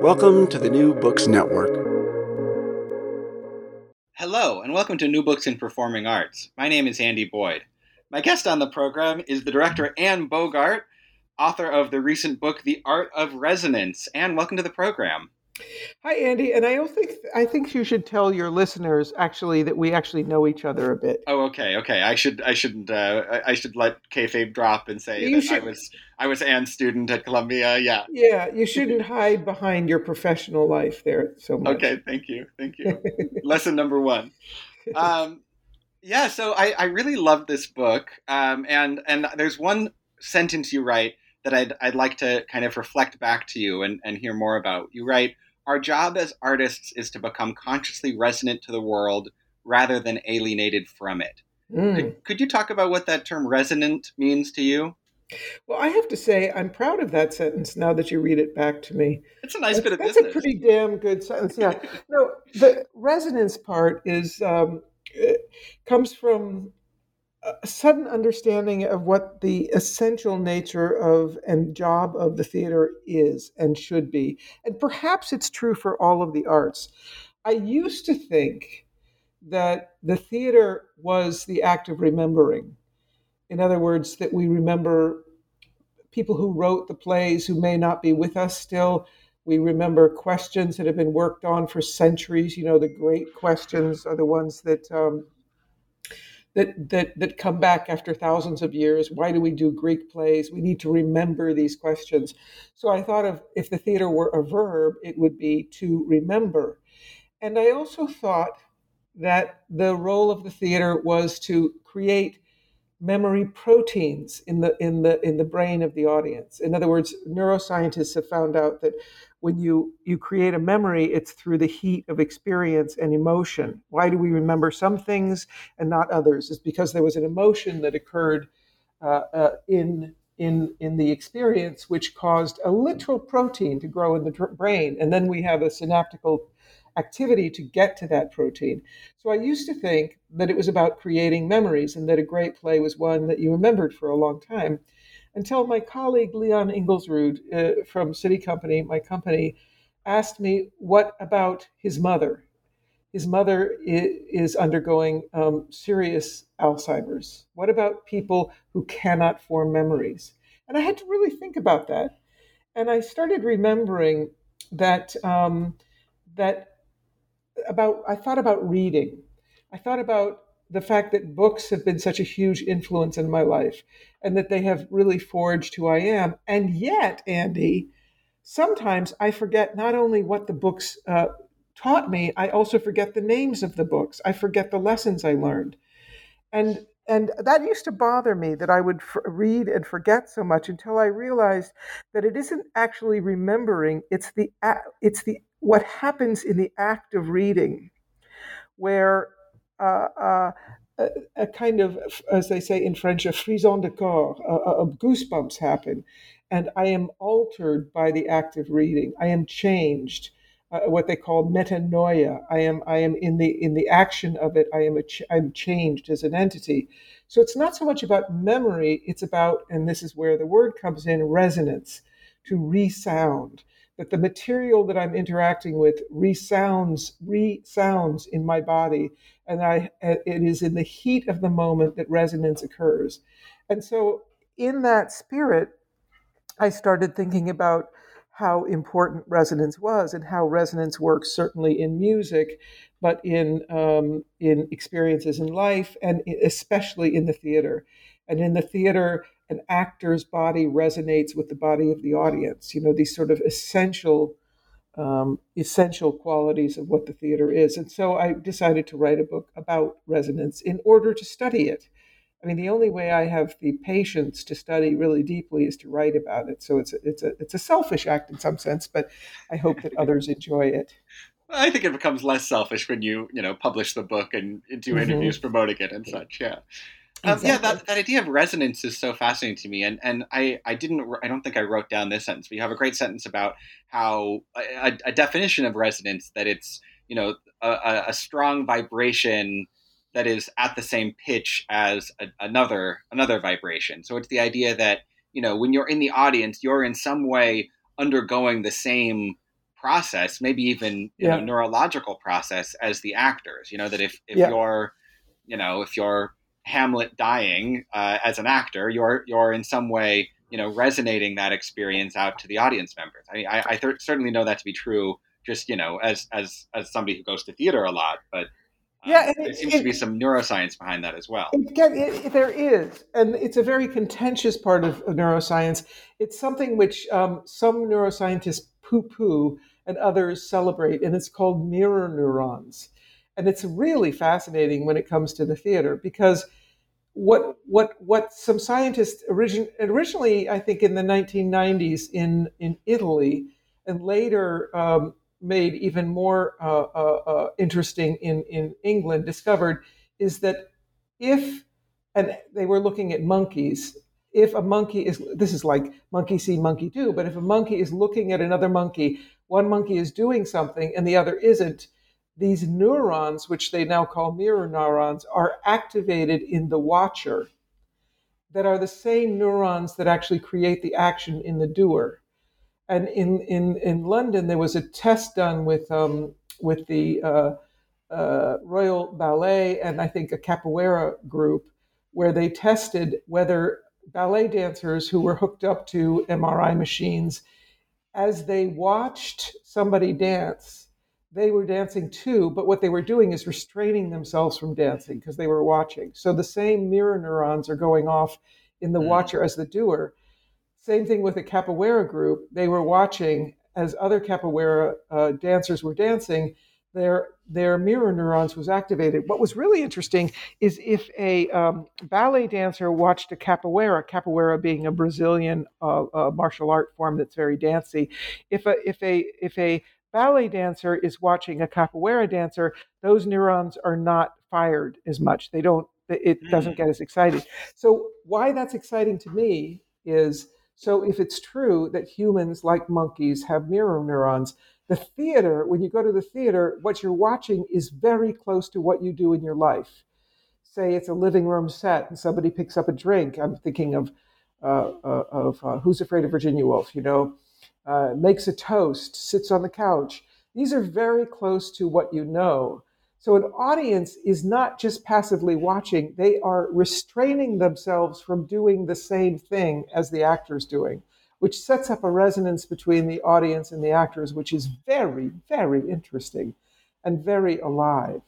Welcome to the New Books Network. Hello, and welcome to New Books in Performing Arts. My name is Andy Boyd. My guest on the program is the director Anne Bogart, author of the recent book, The Art of Resonance. Anne, welcome to the program. Hi, Andy. And I think you should tell your listeners, actually, that we actually know each other a bit. Oh, okay. I should let kayfabe drop and say you that should. I was Anne's student at Columbia. Yeah. You shouldn't hide behind your professional life there so much. Okay. Thank you. Lesson number one. So I really love this book. And there's one sentence you write that I'd like to kind of reflect back to you and hear more about. You write, "Our job as artists is to become consciously resonant to the world rather than alienated from it." Could you talk about what that term resonant means to you? Well, I have to say, I'm proud of that sentence now that you read it back to me. It's a nice bit of business. That's a pretty damn good sentence, yeah. No, the resonance part is comes from a sudden understanding of what the essential nature of and job of the theater is and should be. And perhaps it's true for all of the arts. I used to think that the theater was the act of remembering. In other words, that we remember people who wrote the plays who may not be with us still. We remember questions that have been worked on for centuries. You know, the great questions are the ones that that come back after thousands of years. Why do we do Greek plays? We need to remember these questions. So I thought of, if the theater were a verb, it would be to remember. And I also thought that the role of the theater was to create memory proteins in the brain of the audience. In other words, neuroscientists have found out that when you create a memory, it's through the heat of experience and emotion. Why do we remember some things and not others? It's because there was an emotion that occurred in the experience, which caused a literal protein to grow in the brain, and then we have a synaptical activity to get to that protein. So I used to think that it was about creating memories and that a great play was one that you remembered for a long time, until my colleague Leon Ingulsrud from SITI Company, my company, asked me, what about his mother? His mother is undergoing serious Alzheimer's. What about people who cannot form memories? And I had to really think about that. And I started remembering that I thought about reading. I thought about the fact that books have been such a huge influence in my life and that they have really forged who I am. And yet, Andy, sometimes I forget not only what the books taught me, I also forget the names of the books. I forget the lessons I learned. And that used to bother me, that I would read and forget so much, until I realized that it isn't actually remembering, it's what happens in the act of reading, where a kind of, as they say in French, a frisson de corps, goosebumps happen, and I am altered by the act of reading. I am changed. what they call metanoia. I am in the action of it. I'm changed as an entity. So it's not so much about memory. It's about, and this is where the word comes in, resonance, to resound. That the material that I'm interacting with resounds in my body, and it is in the heat of the moment that resonance occurs. And so, in that spirit, I started thinking about how important resonance was and how resonance works, certainly in music, but in experiences in life, and especially in the theater. And in the theater, an actor's body resonates with the body of the audience. You know, these sort of essential qualities of what the theater is. And so I decided to write a book about resonance in order to study it. I mean, the only way I have the patience to study really deeply is to write about it. So it's a selfish act in some sense, but I hope that others enjoy it. I think it becomes less selfish when you publish the book and do interviews promoting it and such. Yeah. Exactly. Yeah, that idea of resonance is so fascinating to me, and I don't think I wrote down this sentence, but you have a great sentence about how a definition of resonance, that it's a strong vibration that is at the same pitch as another vibration. So it's the idea that when you're in the audience, you're in some way undergoing the same process, maybe even neurological process as the actors. That if you're Hamlet dying as an actor, you're in some way resonating that experience out to the audience members. I mean, I certainly know that to be true, just as somebody who goes to theater a lot, but there seems to be some neuroscience behind that as well. There is, and it's a very contentious part of neuroscience. It's something which some neuroscientists poo-poo and others celebrate, and it's called mirror neurons. And it's really fascinating when it comes to the theater, because what some scientists originally, I think in the 1990s in Italy, and later made even more interesting in England, discovered is that and they were looking at monkeys, this is like monkey see, monkey do, but if a monkey is looking at another monkey, one monkey is doing something and the other isn't, these neurons, which they now call mirror neurons, are activated in the watcher that are the same neurons that actually create the action in the doer. And in London, there was a test done with the Royal Ballet and I think a Capoeira group, where they tested whether ballet dancers who were hooked up to MRI machines, as they watched somebody dance, they were dancing too, but what they were doing is restraining themselves from dancing because they were watching. So the same mirror neurons are going off in the watcher as the doer. Same thing with a capoeira group. They were watching as other capoeira dancers were dancing. Their mirror neurons was activated. What was really interesting is if a ballet dancer watched a capoeira being a Brazilian martial art form that's very dancey. If a ballet dancer is watching a capoeira dancer, those neurons are not fired as much. It doesn't get as excited. So why that's exciting to me is, so if it's true that humans like monkeys have mirror neurons, the theater, when you go to the theater, what you're watching is very close to what you do in your life. Say it's a living room set and somebody picks up a drink. I'm thinking of Who's Afraid of Virginia Woolf, makes a toast, sits on the couch. These are very close to what you know. So an audience is not just passively watching. They are restraining themselves from doing the same thing as the actor's doing, which sets up a resonance between the audience and the actors, which is very, very interesting and very alive.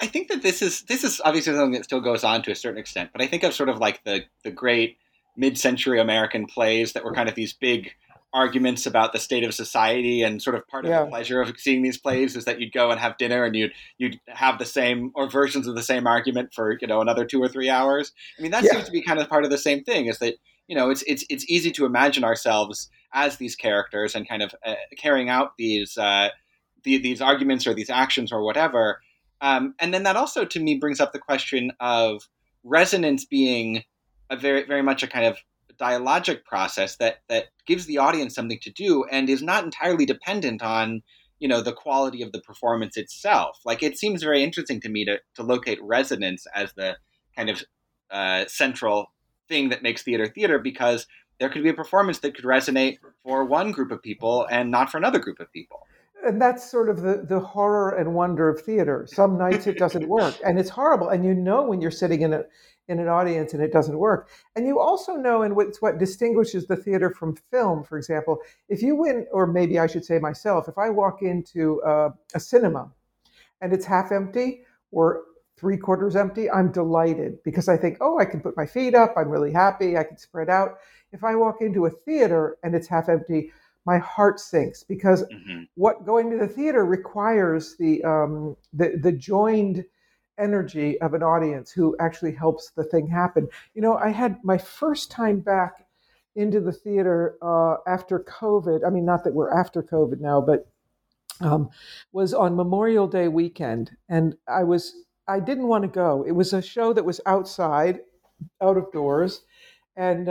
I think that this is obviously something that still goes on to a certain extent, but I think of sort of like the great mid-century American plays that were kind of these big arguments about the state of society, and sort of part of the pleasure of seeing these plays is that you'd go and have dinner and you'd have the same or versions of the same argument for another 2 or 3 hours. I mean, that seems to be kind of part of the same thing, is that it's easy to imagine ourselves as these characters and kind of carrying out these arguments or these actions or whatever. And then that also to me brings up the question of resonance being a very, very much a kind of dialogic process that gives the audience something to do and is not entirely dependent on you know, the quality of the performance itself. Like, it seems very interesting to me to locate resonance as the kind of central thing that makes theater, because there could be a performance that could resonate for one group of people and not for another group of people. And that's sort of the horror and wonder of theater. Some nights it doesn't work, and it's horrible. And you know when you're sitting in an audience and it doesn't work. And you also know, and it's what distinguishes the theater from film, for example. If you win, or maybe I should say myself, if I walk into a cinema and it's half empty or three-quarters empty, I'm delighted because I think, oh, I can put my feet up. I'm really happy. I can spread out. If I walk into a theater and it's half empty, my heart sinks because what going to the theater requires the joined energy of an audience who actually helps the thing happen. You know, I had my first time back into the theater after COVID. I mean, not that we're after COVID now, but was on Memorial Day weekend, and I didn't want to go. It was a show that was outside, out of doors, and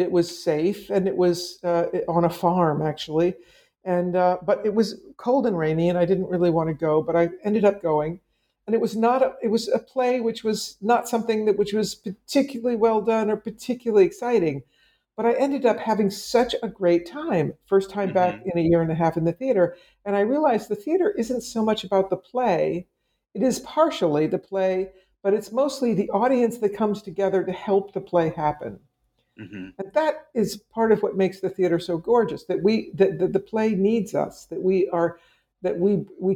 it was safe, and it was on a farm actually, and but it was cold and rainy, and I didn't really want to go, but I ended up going, and it was not. It was a play which was not something that which was particularly well done or particularly exciting, but I ended up having such a great time. First time back in a year and a half in the theater, and I realized the theater isn't so much about the play. It is partially the play, but it's mostly the audience that comes together to help the play happen. And that is part of what makes the theater so gorgeous, that the play needs us, that we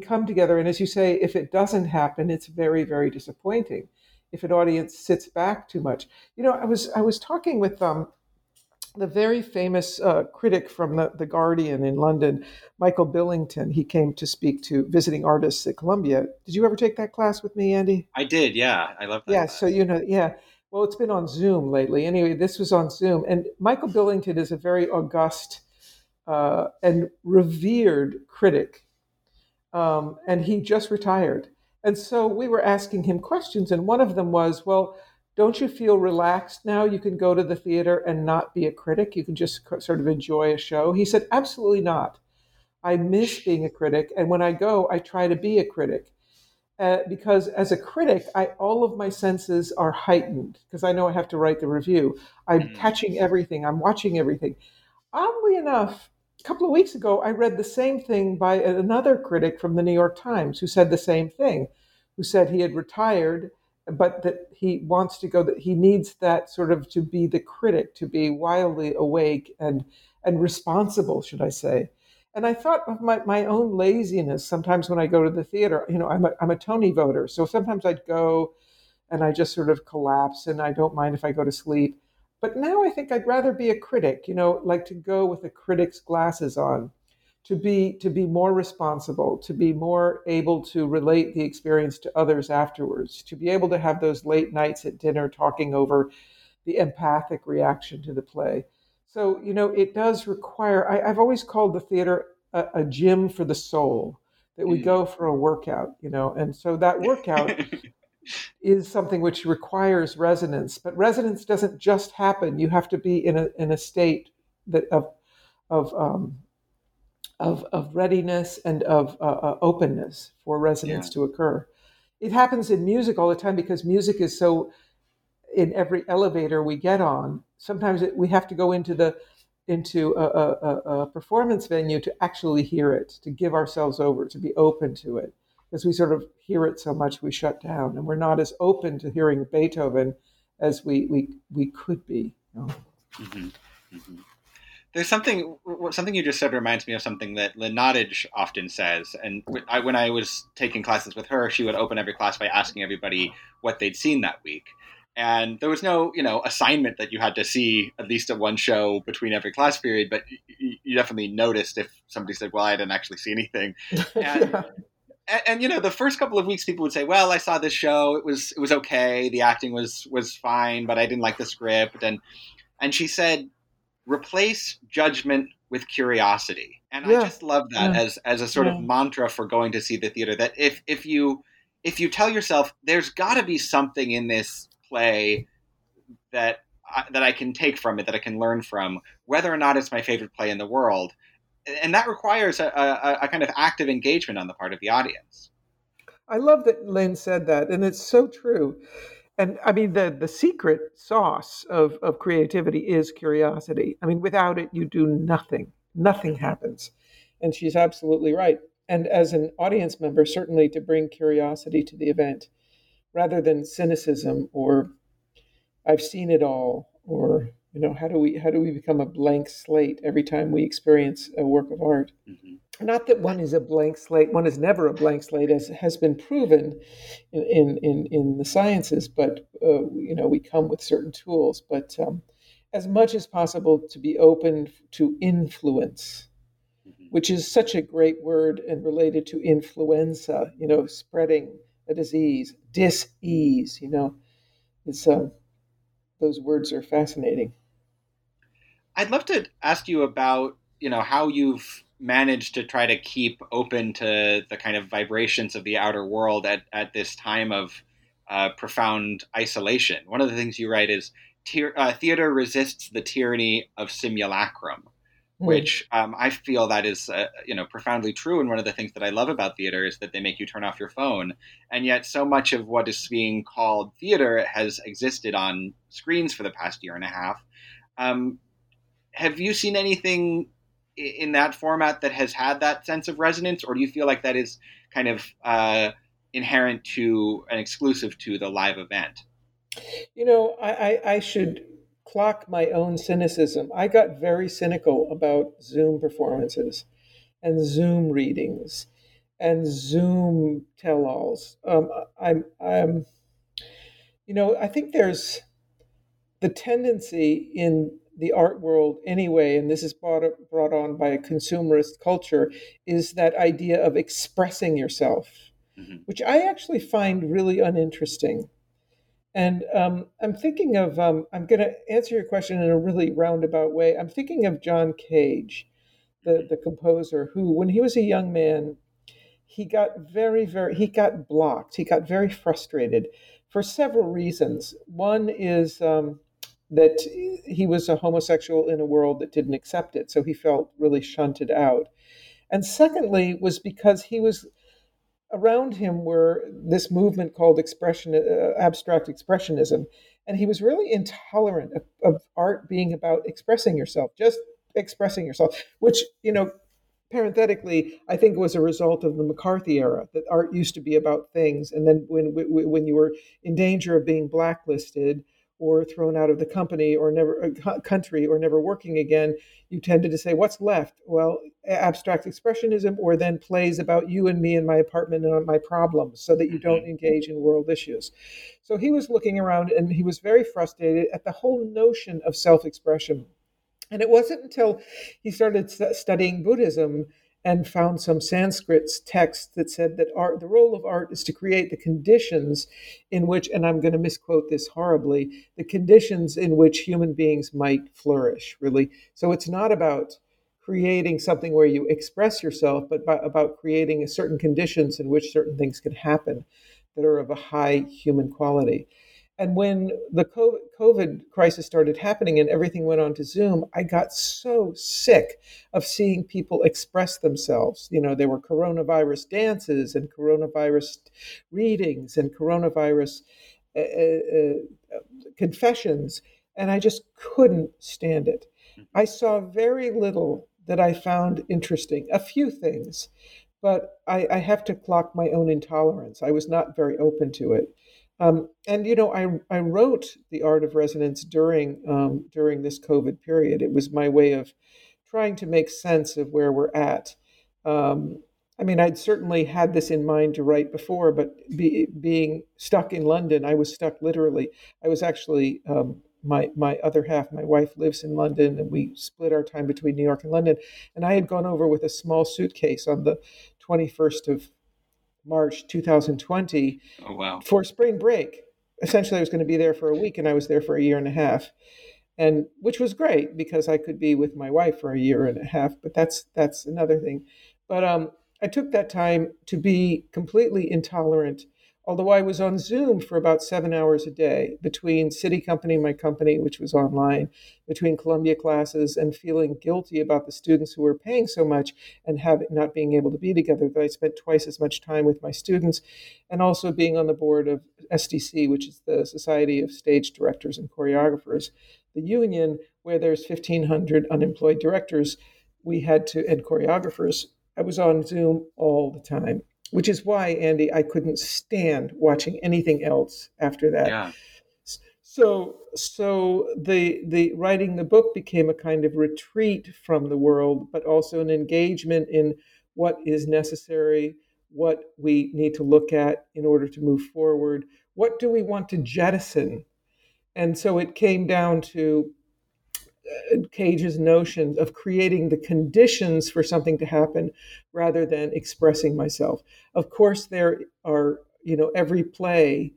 come together. And as you say, if it doesn't happen, it's very, very disappointing if an audience sits back too much. You know, I was talking with the very famous critic from the Guardian in London, Michael Billington. He came to speak to visiting artists at Columbia. Did you ever take that class with me, Andy? I did, yeah. I love that. Yeah, class. So you know, yeah. Well, it's been on Zoom lately. Anyway, this was on Zoom. And Michael Billington is a very august and revered critic. And he just retired. And so we were asking him questions. And one of them was, well, don't you feel relaxed now? You can go to the theater and not be a critic. You can just sort of enjoy a show. He said, absolutely not. I miss being a critic. And when I go, I try to be a critic. Because as a critic, all of my senses are heightened because I know I have to write the review. I'm catching everything. I'm watching everything. Oddly enough, a couple of weeks ago, I read the same thing by another critic from the New York Times who said the same thing, who said he had retired, but that he wants to go, that he needs that sort of to be the critic, to be wildly awake and responsible, should I say. And I thought of my own laziness. Sometimes when I go to the theater, you know, I'm a Tony voter. So sometimes I'd go and I just sort of collapse and I don't mind if I go to sleep. But now I think I'd rather be a critic, you know, like to go with a critic's glasses on, to be more responsible, to be more able to relate the experience to others afterwards, to be able to have those late nights at dinner talking over the empathic reaction to the play. So, you know, it does require, I've always called the theater a gym for the soul, that we go for a workout, you know, and so that workout is something which requires resonance, but resonance doesn't just happen. You have to be in a state that of readiness and of openness for resonance to occur. It happens in music all the time because music is so in every elevator we get on. Sometimes we have to go into a performance venue to actually hear it, to give ourselves over, to be open to it, because we sort of hear it so much we shut down, and we're not as open to hearing Beethoven as we could be. You know? There's something you just said reminds me of something that Lynn Nottage often says. And when I was taking classes with her, she would open every class by asking everybody what they'd seen that week. And there was no, you know, assignment that you had to see at least at one show between every class period, but you definitely noticed if somebody said, well, I didn't actually see anything. And, you know, the first couple of weeks people would say, well, I saw this show. It was okay. The acting was fine, but I didn't like the script. And she said, replace judgment with curiosity. And I just love that as a sort of mantra for going to see the theater, that if you tell yourself there's got to be something in this play that I can take from it, that I can learn from, whether or not it's my favorite play in the world, and that requires a kind of active engagement on the part of the audience. I love that Lynn said that, and it's so true. And I mean, the secret sauce of creativity is curiosity. I mean, without it, you do nothing. Nothing happens. And she's absolutely right. And as an audience member, certainly to bring curiosity to the event rather than cynicism or I've seen it all, or, you know, how do we become a blank slate every time we experience a work of art? Mm-hmm. Not that one is a blank slate. One is never a blank slate, as has been proven in the sciences. But you know, we come with certain tools. But as much as possible, to be open to influence, mm-hmm. which is such a great word and related to influenza. You know, spreading a disease, dis-ease. You know, it's those words are fascinating. I'd love to ask you about, you know, how you've managed to try to keep open to the kind of vibrations of the outer world at this time of profound isolation. One of the things you write is theater resists the tyranny of simulacrum, which I feel that is, you know, profoundly true. And one of the things that I love about theater is that they make you turn off your phone. And yet so much of what is being called theater has existed on screens for the past year and a half. Have you seen anything in that format that has had that sense of resonance, or do you feel like that is kind of inherent to and exclusive to the live event? You know, I should clock my own cynicism. I got very cynical about Zoom performances and Zoom readings and Zoom tell-alls. I'm, you know, I think there's the tendency in the art world anyway, and this is brought on by a consumerist culture, is that idea of expressing yourself, mm-hmm. which I actually find really uninteresting. And I'm thinking of, I'm going to answer your question in a really roundabout way. I'm thinking of John Cage, the composer, who, when he was a young man, he got blocked. He got very frustrated for several reasons. One is that he was a homosexual in a world that didn't accept it. So he felt really shunted out. And secondly was because he was... around him were this movement called abstract expressionism. And he was really intolerant of art being about expressing yourself, just expressing yourself, which, you know, parenthetically, I think was a result of the McCarthy era, that art used to be about things. And then when you were in danger of being blacklisted or thrown out of the country or never working again, you tended to say, what's left? Well, abstract expressionism, or then plays about you and me in my apartment and on my problems, so that you don't engage in world issues. So he was looking around and he was very frustrated at the whole notion of self-expression. And it wasn't until he started studying Buddhism and found some Sanskrit text that said that art, the role of art is to create the conditions in which, and I'm going to misquote this horribly, the conditions in which human beings might flourish, really. So it's not about creating something where you express yourself, but about creating certain conditions in which certain things can happen that are of a high human quality. And when the COVID crisis started happening and everything went on to Zoom, I got so sick of seeing people express themselves. You know, there were coronavirus dances and coronavirus readings and coronavirus confessions, and I just couldn't stand it. I saw very little that I found interesting, a few things, but I have to clock my own intolerance. I was not very open to it. And, you know, I wrote The Art of Resonance during this COVID period. It was my way of trying to make sense of where we're at. I mean, I'd certainly had this in mind to write before, but being stuck in London, I was stuck literally. I was actually, my other half, my wife, lives in London, and we split our time between New York and London. And I had gone over with a small suitcase on the 21st of March 2020. Oh, wow. For spring break. Essentially, I was going to be there for a week, and I was there for a year and a half, and which was great because I could be with my wife for a year and a half, but that's another thing. But I took that time to be completely intolerant, although I was on Zoom for about 7 hours a day between SITI Company, my company, which was online, between Columbia classes, and feeling guilty about the students who were paying so much and not being able to be together, that I spent twice as much time with my students, and also being on the board of SDC, which is the Society of Stage Directors and Choreographers, the union where there's 1,500 unemployed directors and choreographers. I was on Zoom all the time, which is why, Andy, I couldn't stand watching anything else after that. Yeah. So the writing the book became a kind of retreat from the world, but also an engagement in what is necessary, what we need to look at in order to move forward, what do we want to jettison? And so it came down to Cage's notion of creating the conditions for something to happen rather than expressing myself. Of course, there are, every play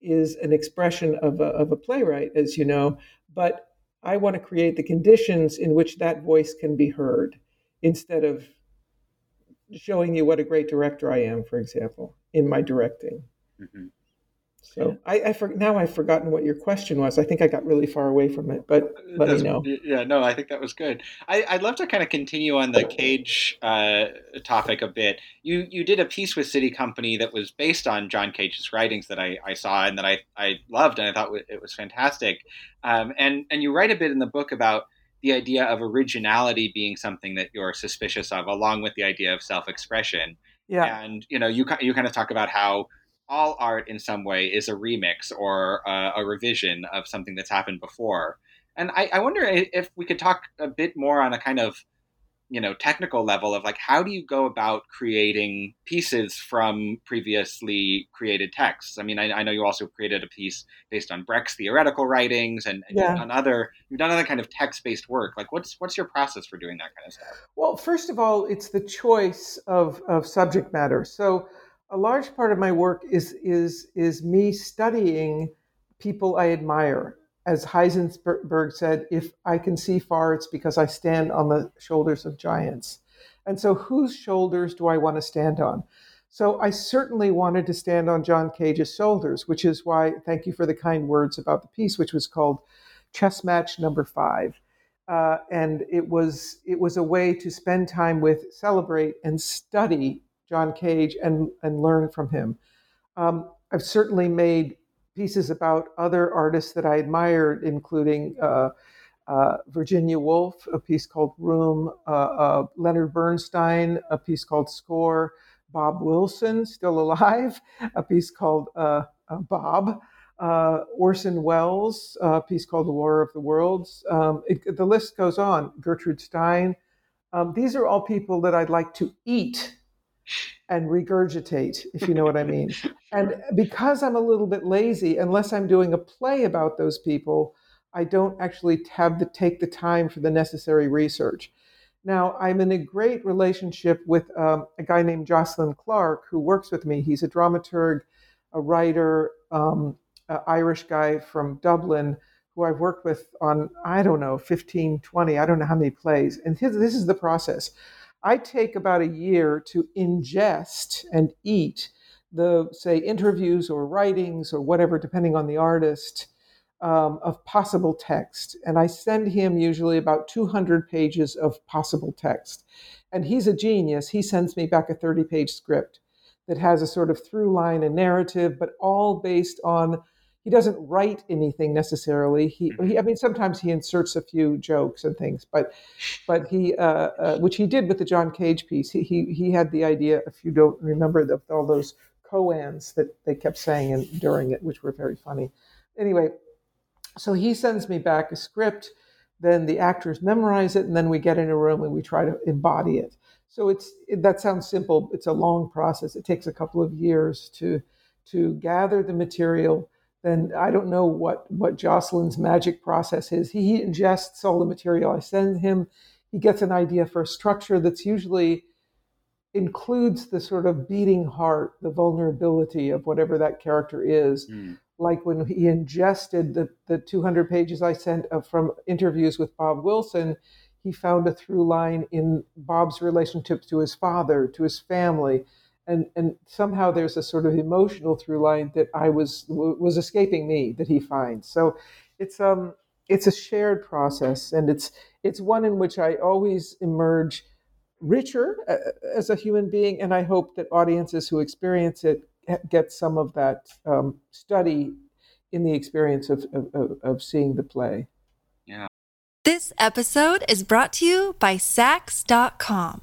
is an expression of a playwright, as you know, but I want to create the conditions in which that voice can be heard instead of showing you what a great director I am, for example, in my directing. Mm-hmm. So now I've forgotten what your question was. I think I got really far away from it, but let me know. Yeah, no, I think that was good. I'd love to kind of continue on the Cage topic a bit. You did a piece with SITI Company that was based on John Cage's writings that I saw and that I loved, and I thought it was fantastic. And you write a bit in the book about the idea of originality being something that you're suspicious of, along with the idea of self-expression. Yeah. And, you kind of talk about how all art in some way is a remix or a revision of something that's happened before. And I wonder if we could talk a bit more on a kind of, technical level of like, how do you go about creating pieces from previously created texts? I mean, I know you also created a piece based on Brecht's theoretical writings and yeah. you've done other kind of text-based work. Like what's your process for doing that kind of stuff? Well, first of all, it's the choice of subject matter. So a large part of my work is me studying people I admire. As Heisenberg said, if I can see far, it's because I stand on the shoulders of giants. And so whose shoulders do I want to stand on? So I certainly wanted to stand on John Cage's shoulders, which is why, thank you for the kind words about the piece, which was called Chess Match Number 5. And it was a way to spend time with, celebrate, and study John Cage and learn from him. I've certainly made pieces about other artists that I admired, including Virginia Woolf, a piece called Room, Leonard Bernstein, a piece called Score, Bob Wilson, still alive, a piece called Bob, Orson Welles, a piece called The War of the Worlds. The list goes on. Gertrude Stein. These are all people that I'd like to eat and regurgitate, if you know what I mean. And because I'm a little bit lazy, unless I'm doing a play about those people, I don't actually take the time for the necessary research. Now, I'm in a great relationship with a guy named Jocelyn Clark, who works with me. He's a dramaturg, a writer, an Irish guy from Dublin, who I've worked with on, 15, 20, I don't know how many plays. And this is the process. I take about a year to ingest and eat the, say, interviews or writings or whatever, depending on the artist, of possible text. And I send him usually about 200 pages of possible text. And he's a genius. He sends me back a 30-page script that has a sort of through line and narrative, but all based on, he doesn't write anything necessarily. Sometimes he inserts a few jokes and things, but he, which he did with the John Cage piece. He had the idea, if you don't remember, of all those koans that they kept saying during it, which were very funny. Anyway, so he sends me back a script, then the actors memorize it, and then we get in a room and we try to embody it. So that sounds simple. It's a long process. It takes a couple of years to gather the material. Then I don't know what Jocelyn's magic process is. He ingests all the material I send him. He gets an idea for a structure that's usually includes the sort of beating heart, the vulnerability of whatever that character is. Mm. Like when he ingested the 200 pages I sent from interviews with Bob Wilson, he found a through line in Bob's relationship to his father, to his family, And somehow there's a sort of emotional through line that was escaping me that he finds. So it's a shared process, and it's one in which I always emerge richer as a human being, and I hope that audiences who experience it get some of that study in the experience of seeing the play. Yeah. This episode is brought to you by Saks.com.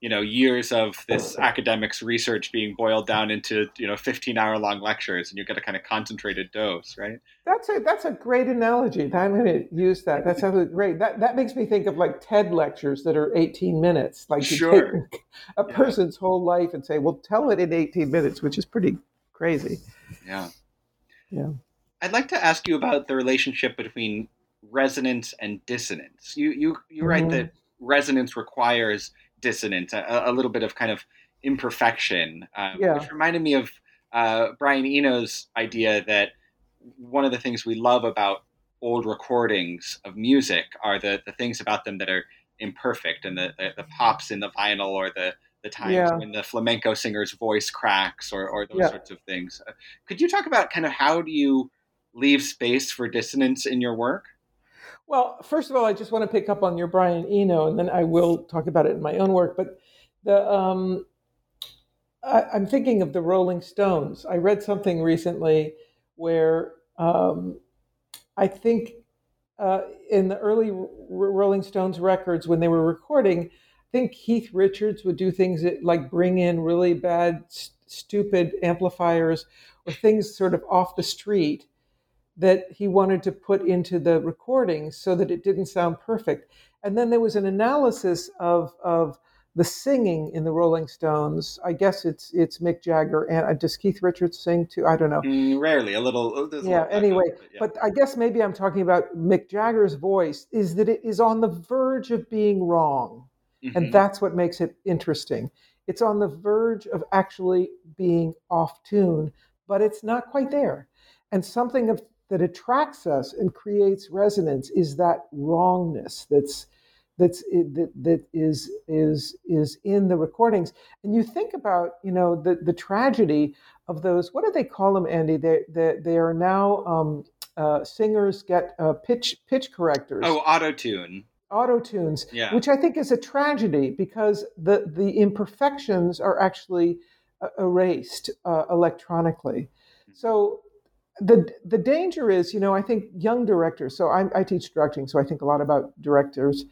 you know, years of this academics research being boiled down into, you know, 15-hour-long lectures, and you get a kind of concentrated dose, right? That's a great analogy. I'm going to use that. That sounds great. That makes me think of like TED lectures that are 18 minutes. Like you sure. Take a person's whole life and say, well, tell it in 18 minutes, which is pretty crazy. Yeah. Yeah. I'd like to ask you about the relationship between resonance and dissonance. You write that resonance requires dissonance, a little bit of kind of imperfection, which reminded me of Brian Eno's idea that one of the things we love about old recordings of music are the things about them that are imperfect, and the pops in the vinyl, or the times when the flamenco singer's voice cracks, or those sorts of things. Could you talk about kind of how do you leave space for dissonance in your work? Well, first of all, I just want to pick up on your Brian Eno, and then I will talk about it in my own work. But I'm thinking of the Rolling Stones. I read something recently where I think in the early Rolling Stones records, when they were recording, I think Keith Richards would do things that, like, bring in really bad, stupid amplifiers, or things sort of off the street that he wanted to put into the recording so that it didn't sound perfect. And then there was an analysis of the singing in the Rolling Stones. I guess it's Mick Jagger, and does Keith Richards sing too? I don't know. Rarely, a little. But I guess maybe I'm talking about Mick Jagger's voice is that it is on the verge of being wrong. Mm-hmm. And that's what makes it interesting. It's on the verge of actually being off tune, but it's not quite there. And something that attracts us and creates resonance is that wrongness that is in the recordings. And you think about, you know, the tragedy of those. What do they call them, Andy? They are now singers get pitch correctors. Oh, auto-tune. Auto-tunes, which I think is a tragedy because the imperfections are actually erased electronically. So the danger is, you know, I think young directors, so I teach directing, so I think a lot about directors.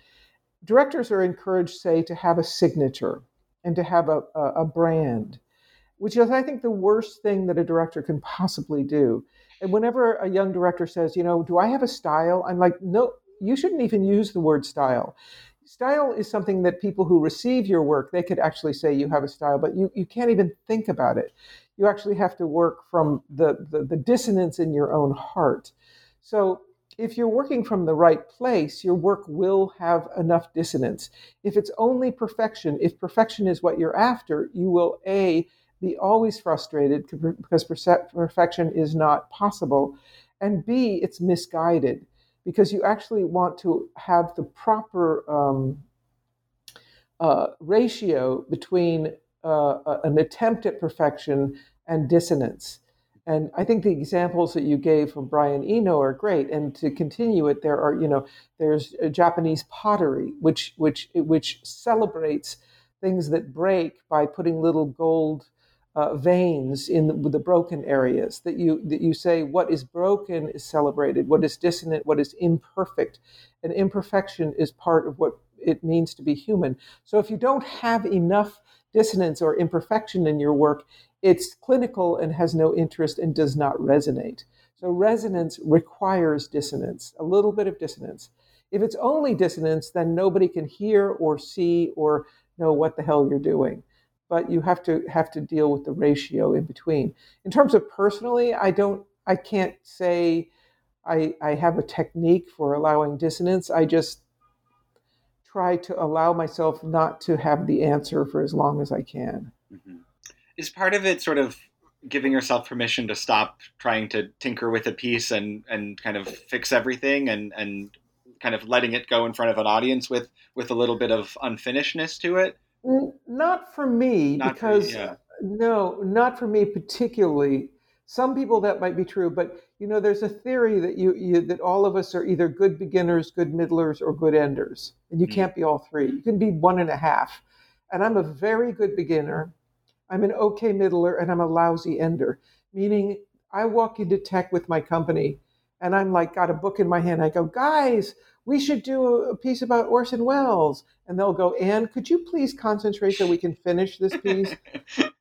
Directors are encouraged, say, to have a signature and to have a brand, which is, I think, the worst thing that a director can possibly do. And whenever a young director says, you know, do I have a style? I'm like, no, you shouldn't even use the word style. Style is something that people who receive your work, they could actually say you have a style, but you can't even think about it. You actually have to work from the dissonance in your own heart. So if you're working from the right place, your work will have enough dissonance. If it's only perfection, if perfection is what you're after, you will, A, be always frustrated because perfection is not possible, and B, it's misguided because you actually want to have the proper ratio between an attempt at perfection and dissonance. And I think the examples that you gave from Brian Eno are great. And to continue it, there are, you know, there's a Japanese pottery, which celebrates things that break by putting little gold veins in the broken areas, that you say what is broken is celebrated, what is dissonant, what is imperfect. And imperfection is part of what it means to be human. So if you don't have enough dissonance or imperfection in your work, it's clinical and has no interest and does not resonate. So resonance requires dissonance, a little bit of dissonance. If it's only dissonance, then nobody can hear or see or know what the hell you're doing. But you have to deal with the ratio in between. In terms of personally, I can't say I have a technique for allowing dissonance. I just try to allow myself not to have the answer for as long as I can. Mm-hmm. Is part of it sort of giving yourself permission to stop trying to tinker with a piece and kind of fix everything and kind of letting it go in front of an audience with a little bit of unfinishedness to it? Not for me, not for me particularly. Some people that might be true, but there's a theory that you that all of us are either good beginners, good middlers, or good enders, and you can't be all three. You can be one and a half. And I'm a very good beginner, I'm an okay middler, and I'm a lousy ender. Meaning, I walk into tech with my company, and I'm like, got a book in my hand. I go, guys, we should do a piece about Orson Welles. And they'll go, Anne, could you please concentrate so we can finish this piece?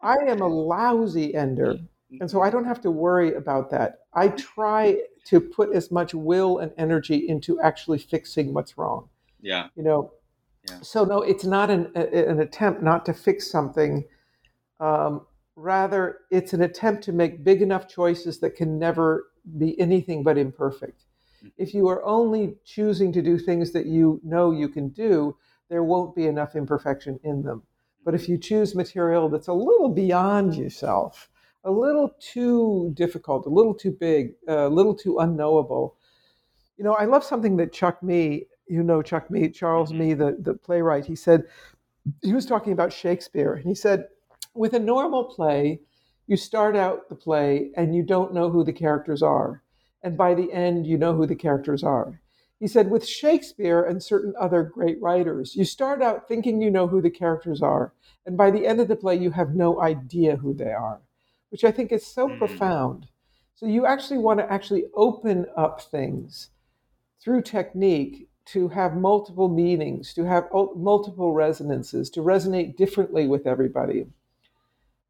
I am a lousy ender. And so I don't have to worry about that. I try to put as much will and energy into actually fixing what's wrong. Yeah. Yeah. So no, it's not an attempt not to fix something. Rather, it's an attempt to make big enough choices that can never be anything but imperfect. If you are only choosing to do things that you know you can do, there won't be enough imperfection in them. But if you choose material that's a little beyond yourself, a little too difficult, a little too big, a little too unknowable. I love something that Charles Mee, the playwright, he said, he was talking about Shakespeare, and he said, with a normal play, you start out the play and you don't know who the characters are. And by the end, you know who the characters are. He said, with Shakespeare and certain other great writers, you start out thinking you know who the characters are. And by the end of the play, you have no idea who they are, which I think is so profound. So you actually want to open up things through technique to have multiple meanings, to have multiple resonances, to resonate differently with everybody,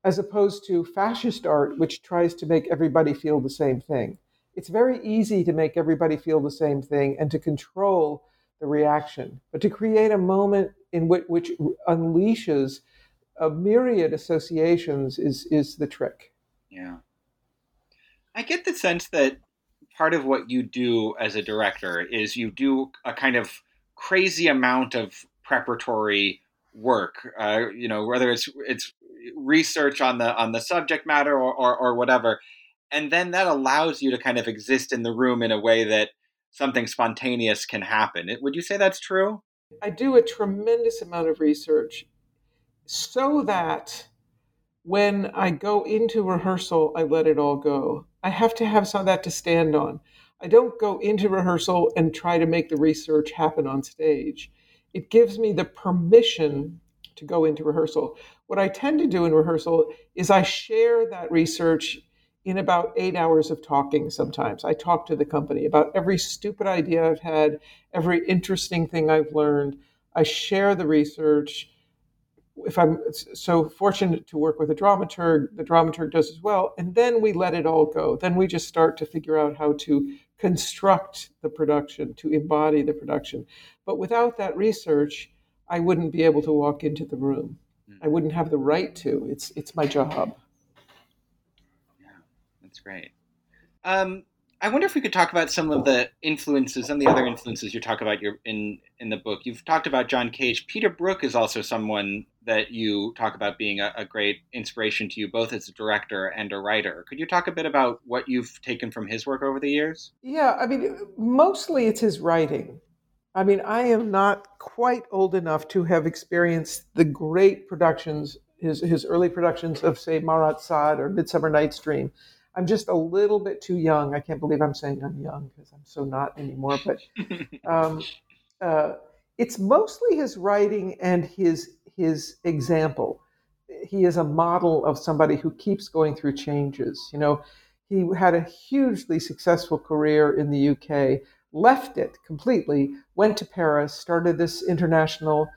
as opposed to fascist art, which tries to make everybody feel the same thing. It's very easy to make everybody feel the same thing and to control the reaction, but to create a moment in which unleashes a myriad associations is the trick. Yeah. I get the sense that part of what you do as a director is you do a kind of crazy amount of preparatory work, whether it's research on the subject matter or whatever. And then that allows you to kind of exist in the room in a way that something spontaneous can happen. Would you say that's true? I do a tremendous amount of research so that when I go into rehearsal, I let it all go. I have to have some of that to stand on. I don't go into rehearsal and try to make the research happen on stage. It gives me the permission to go into rehearsal. What I tend to do in rehearsal is I share that research in about 8 hours of talking sometimes. I talk to the company about every stupid idea I've had, every interesting thing I've learned. I share the research. If I'm so fortunate to work with a dramaturg, the dramaturg does as well. And then we let it all go. Then we just start to figure out how to construct the production, to embody the production. But without that research, I wouldn't be able to walk into the room. I wouldn't have the right to. It's my job. That's great. I wonder if we could talk about some of the other influences you talk about in the book. You've talked about John Cage. Peter Brook is also someone that you talk about being a great inspiration to you, both as a director and a writer. Could you talk a bit about what you've taken from his work over the years? Yeah, mostly it's his writing. I am not quite old enough to have experienced the great productions, his early productions of, say, Marat Saad or Midsummer Night's Dream. I'm just a little bit too young. I can't believe I'm saying I'm young because I'm so not anymore. But it's mostly his writing and his example. he is a model of somebody who keeps going through changes. You know, he had a hugely successful career in the UK, left it completely, went to Paris, started this international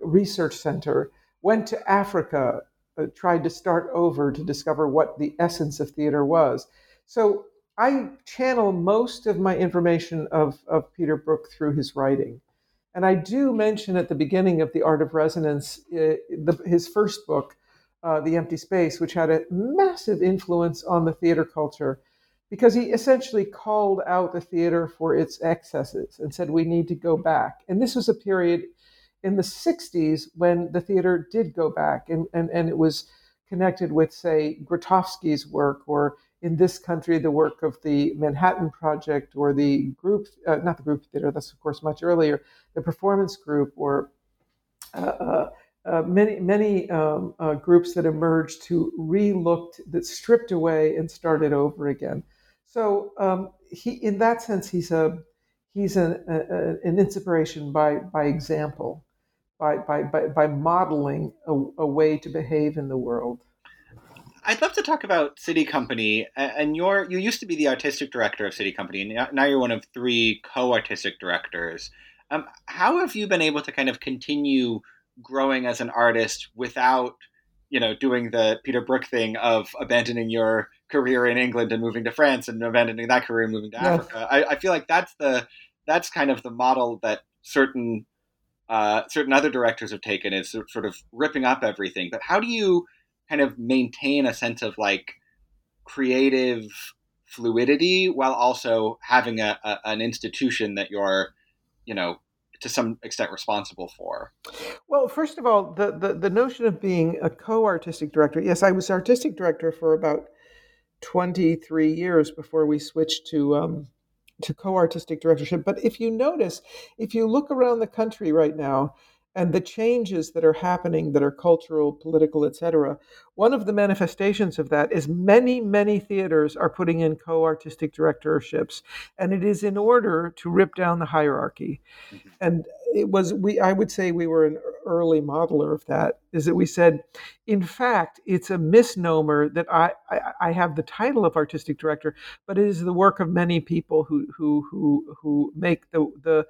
research center, went to Africa, tried to start over to discover what the essence of theater was. So I channel most of my information of Peter Brook through his writing. And I do mention at the beginning of The Art of Resonance, his first book, The Empty Space, which had a massive influence on the theater culture, because he essentially called out the theater for its excesses and said, we need to go back. And this was a period in the 60s when the theater did go back, and it was connected with, say, Grotowski's work, or in this country, the work of the Manhattan Project, or the group, not the group theater, that's of course much earlier, the performance group, or many groups that emerged to re-looked, that stripped away and started over again. So he, in that sense, he's an inspiration by example, by modeling a way to behave in the world. I'd love to talk about SITI Company, and you used to be the artistic director of SITI Company, and now you're one of three co-artistic directors. How have you been able to kind of continue growing as an artist without, you know, doing the Peter Brook thing of abandoning your career in England and moving to France, and abandoning that career and moving to Africa? I feel like that's kind of the model that certain other directors have taken, is sort of ripping up everything. But how do you kind of maintain a sense of like creative fluidity while also having an institution that you're, you know, to some extent responsible for? Well, first of all, the notion of being a co-artistic director. Yes, I was artistic director for about 23 years before we switched to co-artistic directorship. But if you notice, if you look around the country right now, and the changes that are happening that are cultural, political, et cetera, one of the manifestations of that is many, many theaters are putting in co-artistic directorships, and it is in order to rip down the hierarchy. And it was, I would say we were an early modeler of that, is that we said, in fact, it's a misnomer that I have the title of artistic director, but it is the work of many people who make the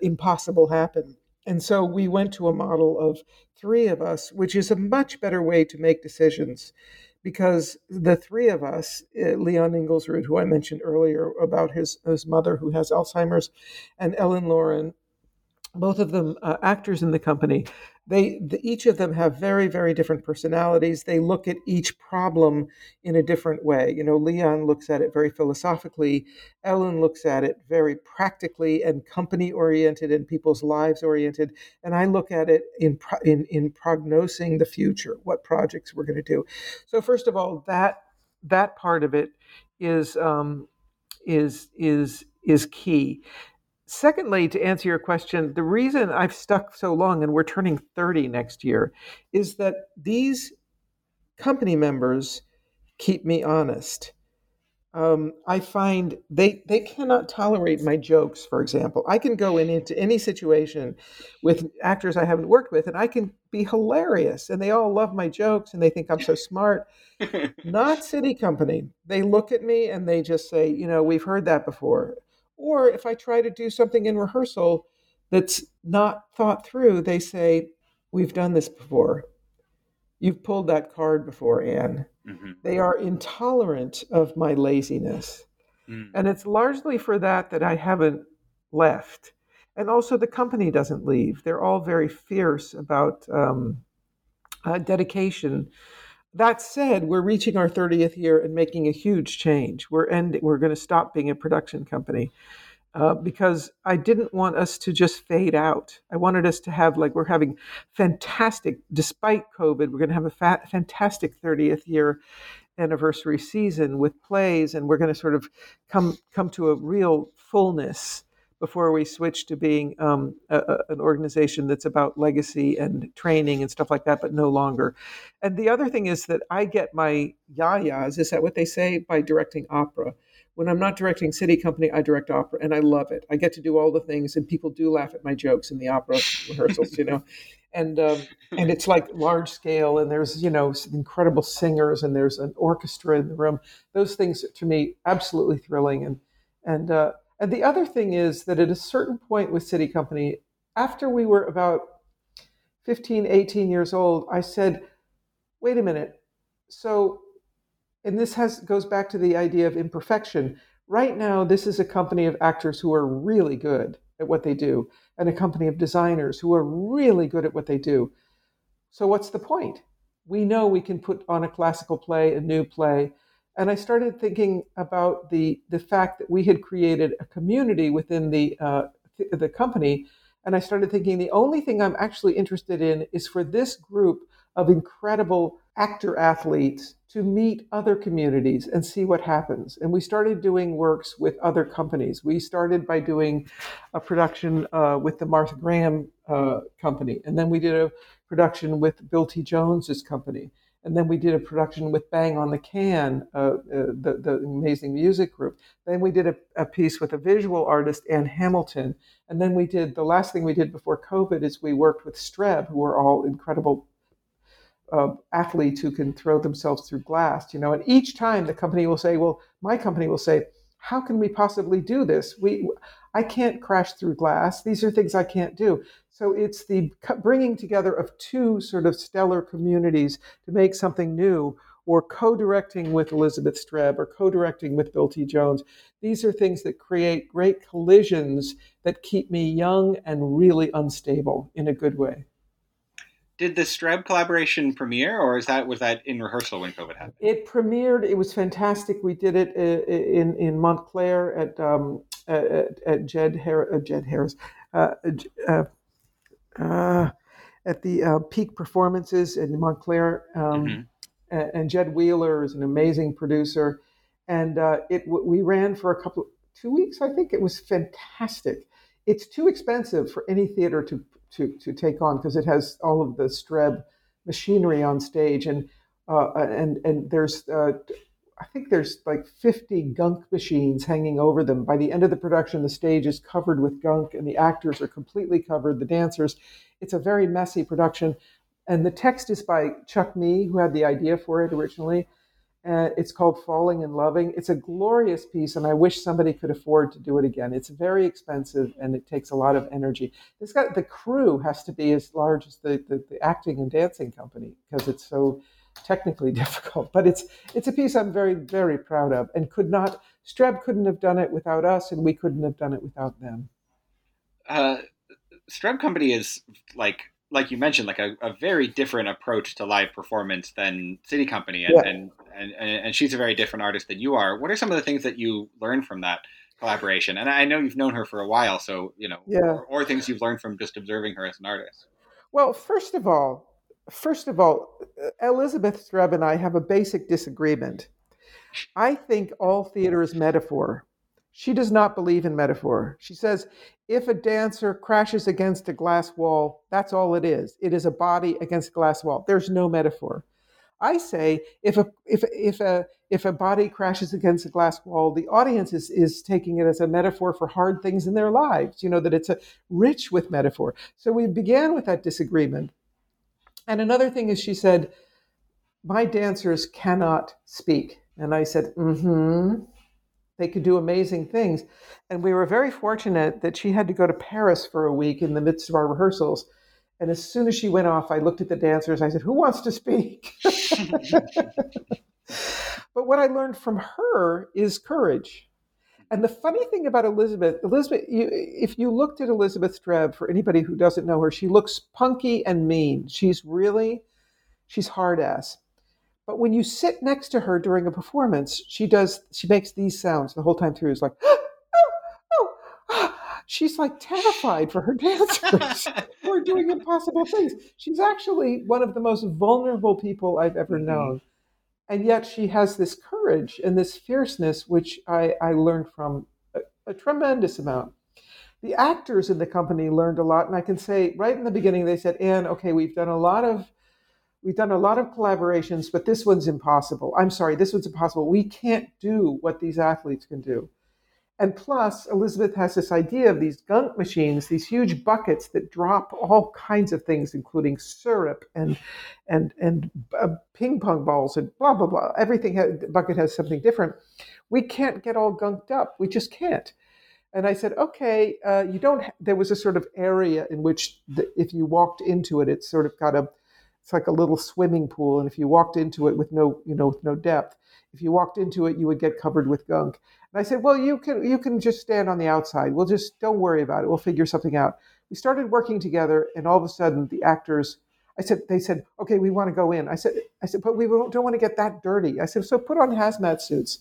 impossible happen. And so we went to a model of three of us, which is a much better way to make decisions, because the three of us, Leon Ingulsrud, who I mentioned earlier about his mother who has Alzheimer's, and Ellen Lauren, both of them actors in the company, each of them have very, very different personalities. They look at each problem in a different way. You know, Leon looks at it very philosophically. Ellen looks at it very practically and company-oriented and people's lives-oriented. And I look at it in prognosing the future, what projects we're going to do. So first of all, that part of it is key. Secondly, to answer your question, the reason I've stuck so long, and we're turning 30 next year, is that these company members keep me honest. I find they cannot tolerate my jokes, for example. I can go into any situation with actors I haven't worked with, and I can be hilarious, and they all love my jokes, and they think I'm so smart. Not SITI Company. They look at me, and they just say, you know, we've heard that before. Or if I try to do something in rehearsal that's not thought through, they say, we've done this before. You've pulled that card before, Anne. Mm-hmm. They are intolerant of my laziness. Mm. And it's largely for that I haven't left. And also the company doesn't leave. They're all very fierce about dedication. That said, we're reaching our 30th year and making a huge change. We're going to stop being a production company because I didn't want us to just fade out. I wanted us to have, like, we're having fantastic, despite COVID, we're going to have a fantastic 30th year anniversary season with plays, and we're going to sort of come to a real fullness before we switch to being an organization that's about legacy and training and stuff like that, but no longer. And the other thing is that I get my yayas, is that what they say, by directing opera. When I'm not directing SITI Company, I direct opera, and I love it. I get to do all the things, and people do laugh at my jokes in the opera rehearsals, you know. and it's like large scale, and there's, you know, incredible singers, and there's an orchestra in the room. Those things to me absolutely thrilling. And the other thing is that at a certain point with SITI Company, after we were about 15, 18 years old, I said, wait a minute. So, and this goes back to the idea of imperfection. Right now, this is a company of actors who are really good at what they do, and a company of designers who are really good at what they do. So what's the point? We know we can put on a classical play, a new play. And I started thinking about the fact that we had created a community within the company. And I started thinking the only thing I'm actually interested in is for this group of incredible actor-athletes to meet other communities and see what happens. And we started doing works with other companies. We started by doing a production with the Martha Graham company. And then we did a production with Bill T. Jones's company. And then we did a production with Bang on the Can, the amazing music group. Then we did a piece with a visual artist, Anne Hamilton. And then we did, the last thing we did before COVID is we worked with Streb, who are all incredible athletes who can throw themselves through glass, you know, and each time the company will say, well, my company will say, how can we possibly do this? I can't crash through glass. These are things I can't do. So it's the bringing together of two sort of stellar communities to make something new, or co-directing with Elizabeth Streb, or co-directing with Bill T. Jones. These are things that create great collisions that keep me young and really unstable in a good way. Did the Streb collaboration premiere, or was that in rehearsal when COVID happened? It premiered. It was fantastic. We did it in Montclair at Jed Harris at the Peak Performances in Montclair. And Jed Wheeler is an amazing producer, and we ran for 2 weeks. I think it was fantastic. It's too expensive for any theater to take on, because it has all of the Streb machinery on stage, and there's I think there's like 50 gunk machines hanging over them. By the end of the production, the stage is covered with gunk, and the actors are completely covered, the dancers. It's a very messy production, and the text is by Chuck Mee, who had the idea for it originally. It's called Falling and Loving. It's a glorious piece, and I wish somebody could afford to do it again. It's very expensive, and it takes a lot of energy. The crew has to be as large as the acting and dancing company, because it's so technically difficult. But it's a piece I'm very, very proud of, and Streb couldn't have done it without us, and we couldn't have done it without them. Streb Company is like you mentioned, like a very different approach to live performance than SITI Company. And she's a very different artist than you are. What are some of the things that you learned from that collaboration? And I know you've known her for a while, so, you know, or things you've learned from just observing her as an artist. Well, first of all, Elizabeth Streb and I have a basic disagreement. I think all theater is metaphor. She does not believe in metaphor. She says, if a dancer crashes against a glass wall, that's all it is. It is a body against a glass wall. There's no metaphor. I say, if a body crashes against a glass wall, the audience is taking it as a metaphor for hard things in their lives. You know, that it's rich with metaphor. So we began with that disagreement. And another thing is, she said, my dancers cannot speak. And I said, they could do amazing things. And we were very fortunate that she had to go to Paris for a week in the midst of our rehearsals. And as soon as she went off, I looked at the dancers. I said, who wants to speak? But what I learned from her is courage. And the funny thing about Elizabeth, if you looked at Elizabeth Streb, for anybody who doesn't know her, she looks punky and mean. She's hard ass. But when you sit next to her during a performance, she makes these sounds the whole time through. It's like, she's like terrified for her dancers who are doing impossible things. She's actually one of the most vulnerable people I've ever known. And yet she has this courage and this fierceness, which I learned from a tremendous amount. The actors in the company learned a lot. And I can say right in the beginning, they said, Anne, okay, we've done a lot of collaborations, but this one's impossible. We can't do what these athletes can do. And plus, Elizabeth has this idea of these gunk machines, these huge buckets that drop all kinds of things, including syrup and ping pong balls and blah, blah, blah. The bucket has something different. We can't get all gunked up. We just can't. And I said, okay, there was a sort of area in which if you walked into it, it's sort of got it's like a little swimming pool. And if you walked into it with no depth, if you walked into it, you would get covered with gunk. And I said, well, you can just stand on the outside. Don't worry about it. We'll figure something out. We started working together, and all of a sudden the actors, they said, okay, we want to go in. I said, but we don't want to get that dirty. I said, so put on hazmat suits.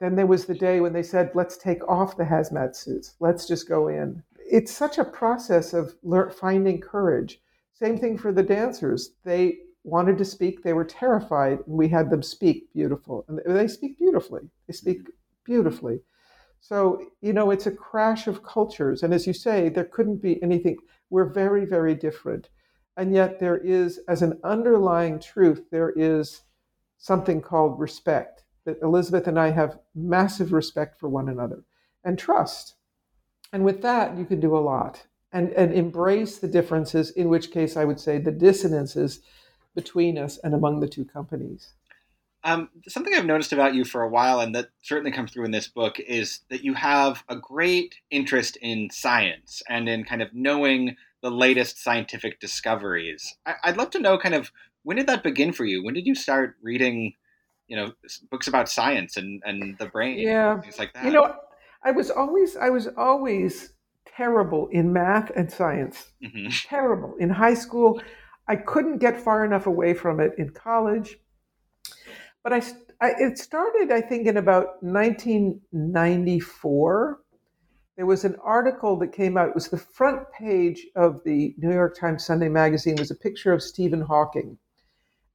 Then there was the day when they said, let's take off the hazmat suits. Let's just go in. It's such a process of finding courage. Same thing for the dancers. They wanted to speak. They were terrified. And we had them speak beautiful. And they speak beautifully. So, it's a crash of cultures. And as you say, there couldn't be anything. We're very, very different. And yet there is, as an underlying truth, there is something called respect, that Elizabeth and I have massive respect for one another and trust. And with that, you can do a lot and embrace the differences, in which case I would say the dissonances between us and among the two companies. Something I've noticed about you for a while, and that certainly comes through in this book, is that you have a great interest in science and in kind of knowing the latest scientific discoveries. I'd love to know kind of, when did that begin for you? When did you start reading, books about science and the brain and things like that? I was always terrible in math and science. Mm-hmm. Terrible. In high school, I couldn't get far enough away from it in college. But it started, I think, in about 1994. There was an article that came out. It was the front page of the New York Times Sunday magazine. It was a picture of Stephen Hawking.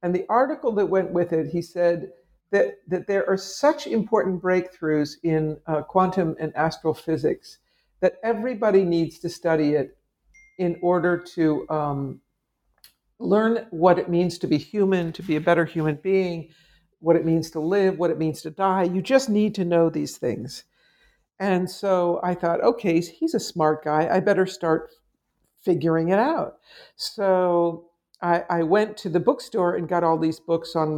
And the article that went with it, he said that there are such important breakthroughs in quantum and astral physics that everybody needs to study it in order to learn what it means to be human, to be a better human being, what it means to live, what it means to die. You just need to know these things. And so I thought, okay, he's a smart guy. I better start figuring it out. So I went to the bookstore and got all these books on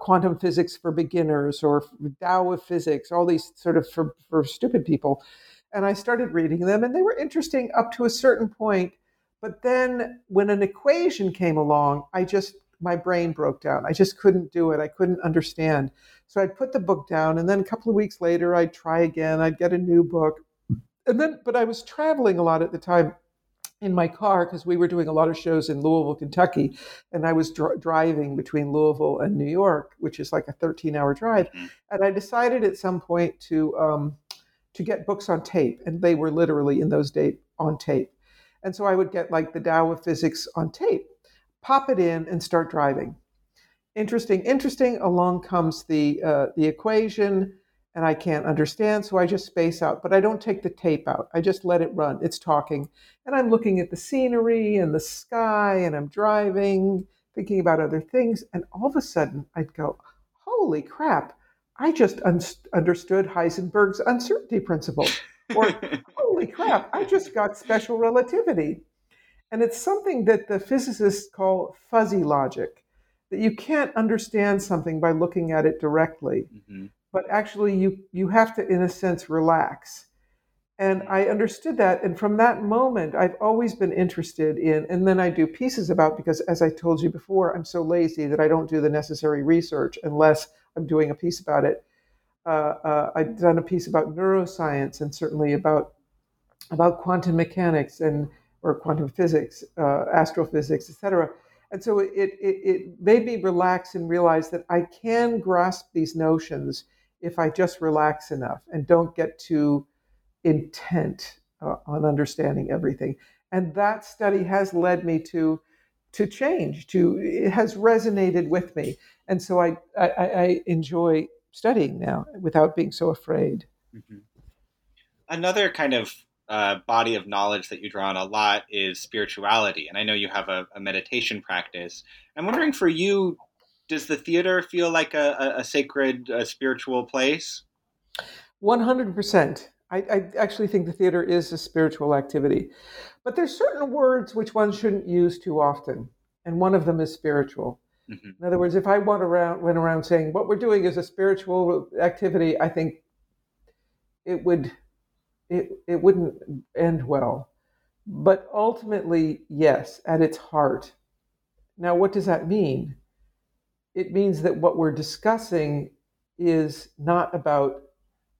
quantum physics for beginners or Tao of physics, all these sort of for stupid people. And I started reading them, and they were interesting up to a certain point. But then when an equation came along, my brain broke down. I just couldn't do it. I couldn't understand. So I'd put the book down, and then a couple of weeks later, I'd try again. I'd get a new book. But I was traveling a lot at the time in my car, because we were doing a lot of shows in Louisville, Kentucky, and I was driving between Louisville and New York, which is like a 13-hour drive. And I decided at some point to get books on tape, and they were literally in those days on tape. And so I would get the Tao of Physics on tape, pop it in, and start driving. Interesting. Along comes the equation, and I can't understand, so I just space out. But I don't take the tape out. I just let it run. It's talking. And I'm looking at the scenery and the sky, and I'm driving, thinking about other things. And all of a sudden, I'd go, holy crap, I just understood Heisenberg's uncertainty principle. Or, holy crap, I just got special relativity. And it's something that the physicists call fuzzy logic, that you can't understand something by looking at it directly. Mm-hmm. But actually, you have to, in a sense, relax. And I understood that. And from that moment, I've always been interested in, and then I do pieces about, because as I told you before, I'm so lazy that I don't do the necessary research unless I'm doing a piece about it. I've done a piece about neuroscience, and certainly about quantum mechanics or quantum physics, astrophysics, etc. And so it made me relax and realize that I can grasp these notions if I just relax enough and don't get too intent on understanding everything. And that study has led me to change. It has resonated with me, and so I enjoy studying now without being so afraid. Mm-hmm. Another kind of body of knowledge that you draw on a lot is spirituality. And I know you have a meditation practice. I'm wondering, for you, does the theater feel like a sacred, spiritual place? 100%. I actually think the theater is a spiritual activity. But there's certain words which one shouldn't use too often. And one of them is spiritual. Mm-hmm. In other words, if I went around saying what we're doing is a spiritual activity, I think it wouldn't end well. But ultimately, yes, at its heart. Now, what does that mean? It means that what we're discussing is not about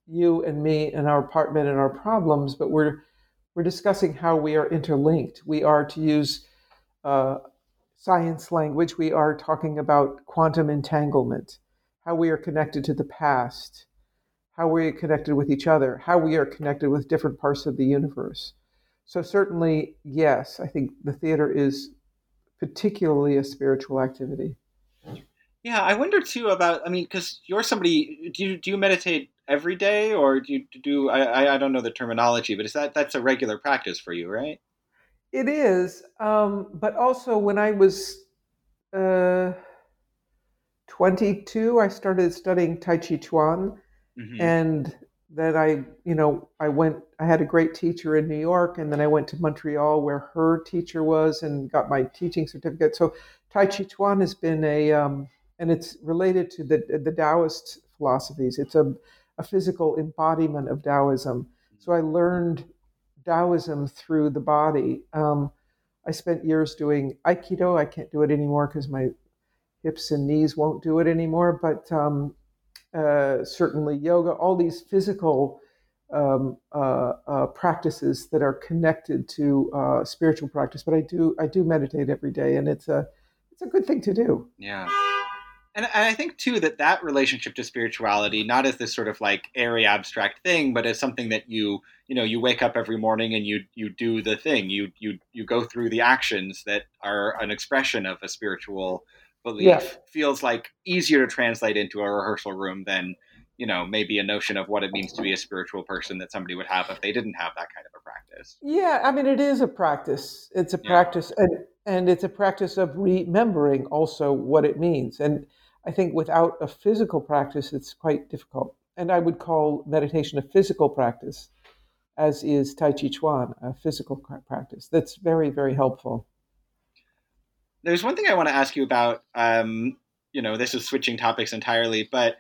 you and me and our apartment and our problems, but we're discussing how we are interlinked. We are, to use science language, we are talking about quantum entanglement, how we are connected to the past, how we are connected with each other, how we are connected with different parts of the universe. So certainly, yes, I think the theater is particularly a spiritual activity. Yeah, I wonder too about, I mean, because you're somebody, do you meditate every day, or do you do, I don't know the terminology, but is that's a regular practice for you, right? It is, but also when I was 22, I started studying Tai Chi Chuan, mm-hmm. and then I had a great teacher in New York, and then I went to Montreal where her teacher was and got my teaching certificate. So Tai Chi Chuan has been and it's related to the Taoist philosophies. It's a physical embodiment of Taoism. So I learned Taoism through the body. I spent years doing Aikido. I can't do it anymore because my hips and knees won't do it anymore, but certainly yoga, all these physical practices that are connected to spiritual practice. But I do meditate every day, and it's a good thing to do. Yeah. And I think, too, that relationship to spirituality, not as this sort of like airy abstract thing, but as something that you wake up every morning and you do the thing. You go through the actions that are an expression of a spiritual belief. Yeah. Feels like easier to translate into a rehearsal room than, maybe a notion of what it means to be a spiritual person that somebody would have if they didn't have that kind of a practice. Yeah, I mean, it is a practice. It's a practice. And it's a practice of remembering also what it means. And I think without a physical practice, it's quite difficult. And I would call meditation a physical practice, as is Tai Chi Chuan, a physical practice. That's very, very helpful. There's one thing I want to ask you about. This is switching topics entirely, but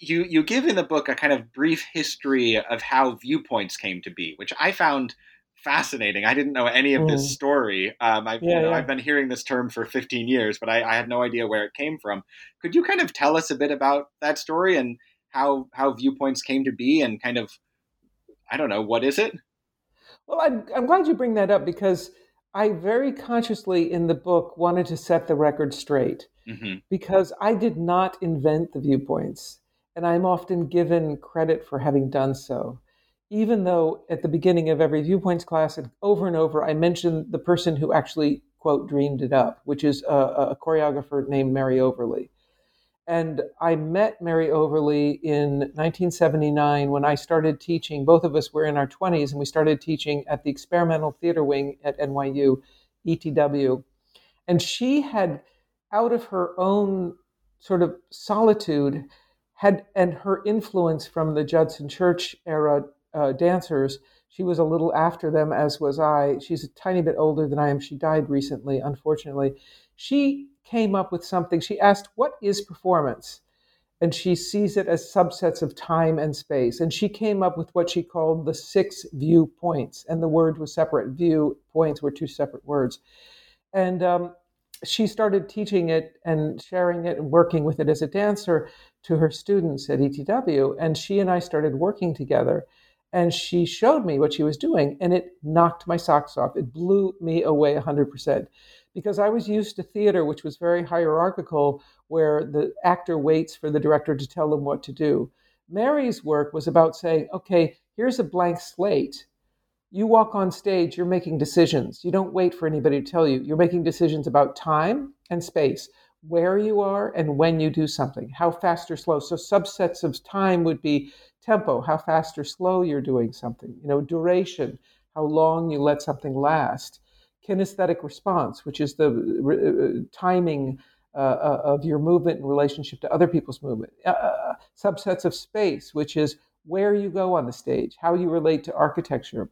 you give in the book a kind of brief history of how viewpoints came to be, which I found fascinating. I didn't know any of this story. I've been hearing this term for 15 years, but I had no idea where it came from. Could you kind of tell us a bit about that story and how viewpoints came to be and kind of, I don't know, what is it? Well, I'm glad you bring that up, because I very consciously in the book wanted to set the record straight, mm-hmm. because I did not invent the viewpoints, and I'm often given credit for having done so. Even though at the beginning of every viewpoints class and over, I mentioned the person who actually, quote, dreamed it up, which is a choreographer named Mary Overlie. And I met Mary Overlie in 1979 when I started teaching. Both of us were in our 20s, and we started teaching at the Experimental Theater Wing at NYU, ETW. And she had, out of her own sort of solitude, and her influence from the Judson Church era, dancers. She was a little after them, as was I. She's a tiny bit older than I am. She died recently, unfortunately. She came up with something. She asked, what is performance? And she sees it as subsets of time and space. And she came up with what she called the 6 viewpoints. And the word was separate. Viewpoints were 2 separate words. And she started teaching it and sharing it and working with it as a dancer to her students at ETW. And she and I started working together. And she showed me what she was doing, and it knocked my socks off. It blew me away 100%, because I was used to theater, which was very hierarchical, where the actor waits for the director to tell them what to do. Mary's work was about saying, okay, here's a blank slate. You walk on stage, you're making decisions. You don't wait for anybody to tell you. You're making decisions about time and space, where you are and when you do something, how fast or slow. So subsets of time would be tempo, how fast or slow you're doing something, duration, how long you let something last, kinesthetic response, which is the timing of your movement in relationship to other people's movement, subsets of space, which is where you go on the stage, how you relate to architecture,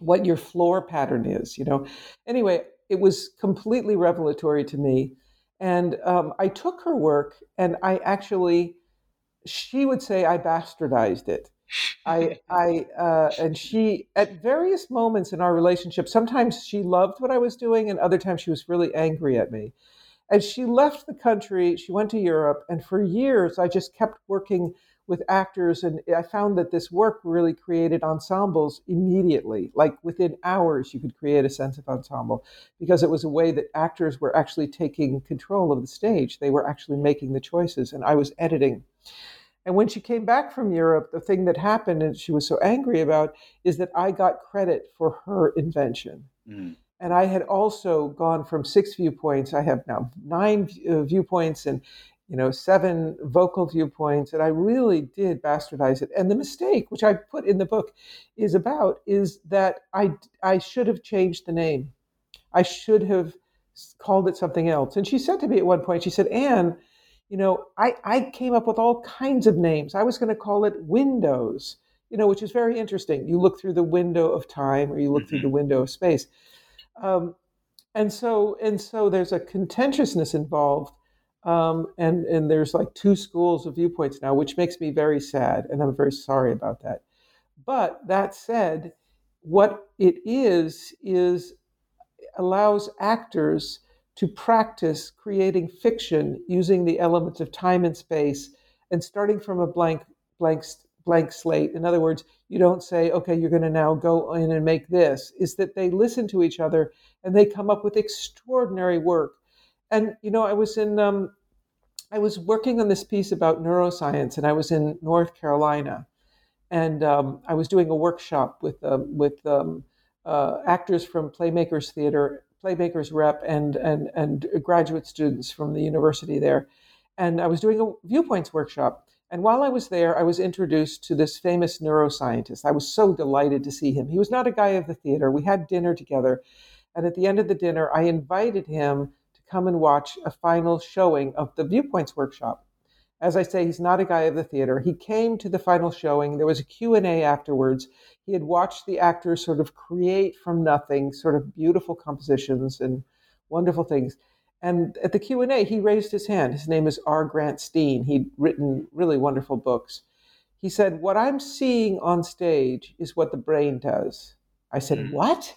what your floor pattern is, you know. Anyway, it was completely revelatory to me. And I took her work and I actually, she would say I bastardized it. And she, at various moments in our relationship, sometimes she loved what I was doing and other times she was really angry at me. And she left the country, she went to Europe, and for years I just kept working with actors, and I found that this work really created ensembles immediately. Like within hours, you could create a sense of ensemble because it was a way that actors were actually taking control of the stage. They were actually making the choices, and I was editing. And when she came back from Europe, the thing that happened and she was so angry about is that I got credit for her invention. Mm. And I had also gone from 6 viewpoints, I have now 9 viewpoints and, you know, 7 vocal viewpoints. And I really did bastardize it. And the mistake, which I put in the book is about, is that I should have changed the name. I should have called it something else. And she said to me at one point, she said, Anne, you know, I came up with all kinds of names. I was going to call it Windows, you know, which is very interesting. You look through the window of time or you look through the window of space. And so there's a contentiousness involved. And there's like 2 schools of viewpoints now, which makes me very sad. And I'm very sorry about that. But that said, what it is allows actors to practice creating fiction using the elements of time and space and starting from a blank slate. In other words, you don't say, okay, you're going to now go in and make this. Is that they listen to each other and they come up with extraordinary work. And, you know, I was working on this piece about neuroscience and I was in North Carolina and I was doing a workshop with actors from Playmakers Theater, Playmakers Rep and graduate students from the university there. And I was doing a viewpoints workshop. And while I was there, I was introduced to this famous neuroscientist. I was so delighted to see him. He was not a guy of the theater. We had dinner together. And at the end of the dinner, I invited him to come and watch a final showing of the viewpoints workshop. As I say, he's not a guy of the theater. He came to the final showing. There was a Q&A afterwards. He had watched the actors sort of create from nothing, sort of beautiful compositions and wonderful things. And at the Q&A, he raised his hand. His name is R. Grant Steen. He'd written really wonderful books. He said, what I'm seeing on stage is what the brain does. I said, what?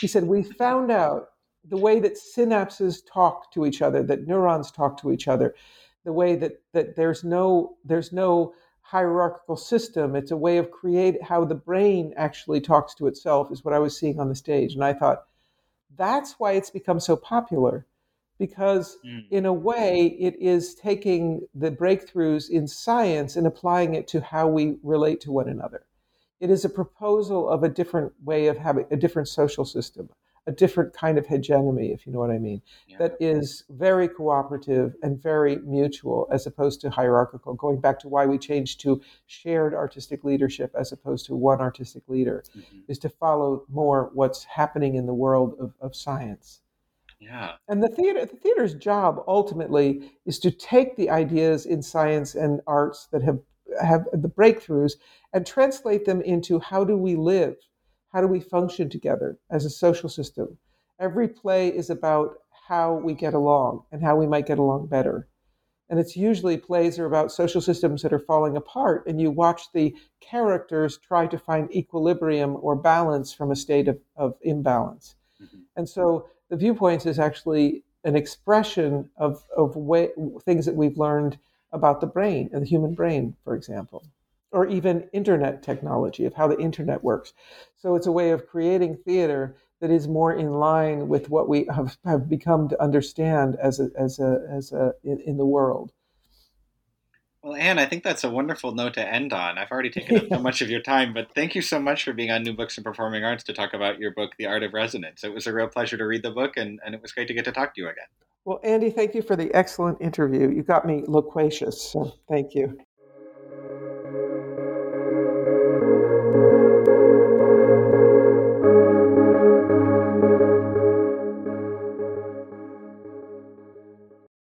He said, we found out the way that synapses talk to each other, that neurons talk to each other, the way that there's no hierarchical system. It's a way of how the brain actually talks to itself is what I was seeing on the stage. And I thought, that's why it's become so popular. Because in a way, it is taking the breakthroughs in science and applying it to how we relate to one another. It is a proposal of a different way of having a different social system, a different kind of hegemony, if you know what I mean, yeah. That is very cooperative and very mutual as opposed to hierarchical, going back to why we changed to shared artistic leadership as opposed to one artistic leader, is to follow more what's happening in the world of science. Yeah. And the theater's job ultimately is to take the ideas in science and arts that have the breakthroughs and translate them into how do we live? How do we function together as a social system? Every play is about how we get along and how we might get along better. And it's usually plays are about social systems that are falling apart, and you watch the characters try to find equilibrium or balance from a state of imbalance. Mm-hmm. And so the viewpoints is actually an expression of things that we've learned about the brain and the human brain, for example, or even internet technology, of how the internet works. So it's a way of creating theater that is more in line with what we have become to understand in the world. Well, Anne, I think that's a wonderful note to end on. I've already taken up so much of your time, but thank you so much for being on New Books in Performing Arts to talk about your book, The Art of Resonance. It was a real pleasure to read the book, and it was great to get to talk to you again. Well, Andy, thank you for the excellent interview. You got me loquacious, so thank you.